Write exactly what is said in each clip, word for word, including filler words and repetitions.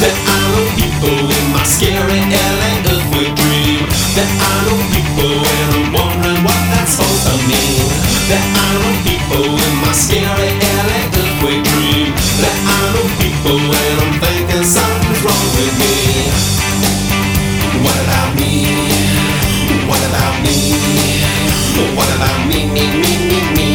that I know people in my scary L A earthquake dream. That I know people and I'm wondering what that's all to mean. That I know people in my scary L A earthquake dream. That I know people and I'm thinking something's wrong with me. What about me? What about me? What about me? Me, me, me, me.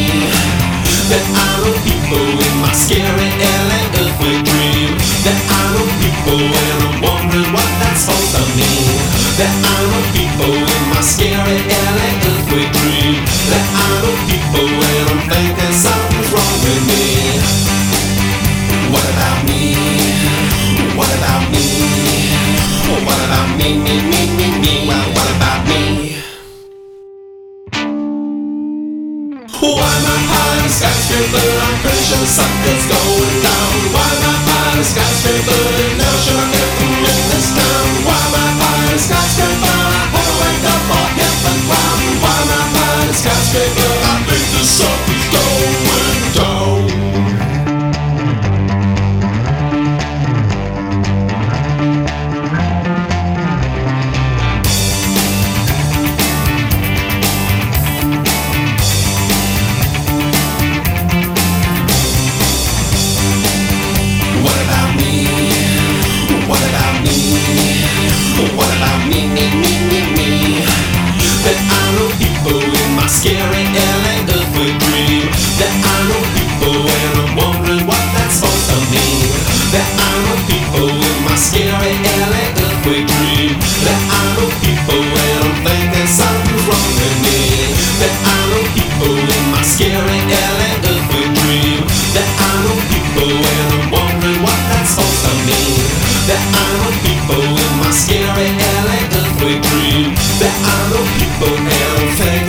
That I know people in my scary L A earthquake dream. That I know people and I'm wondering what that's all to mean. That I know people in my scary L A earthquake dream. That I know people and I'm thinking something's wrong with me. What about me? What about me? What about me? Me, me, me, me. Well, what about me? Why my high skyscraper? I'm pretty sure something's going down. Why my high skyscraper? Now should I get from in this town? Why my high skyscraper? I had to wake up or hit the ground. Why my high skyscraper? I think the sun is going down. Scary L A earthquake dream. That I know people and I'm wondering what that's supposed to mean. That I know people in my scary L A earthquake dream. That I know people and I'm thinking something's wrong with me. That I know people in my scary L A earthquake dream. That I know people and I'm wondering what that's supposed to mean. That I know people in my scary L A earthquake dream. That I know people and I'm thinking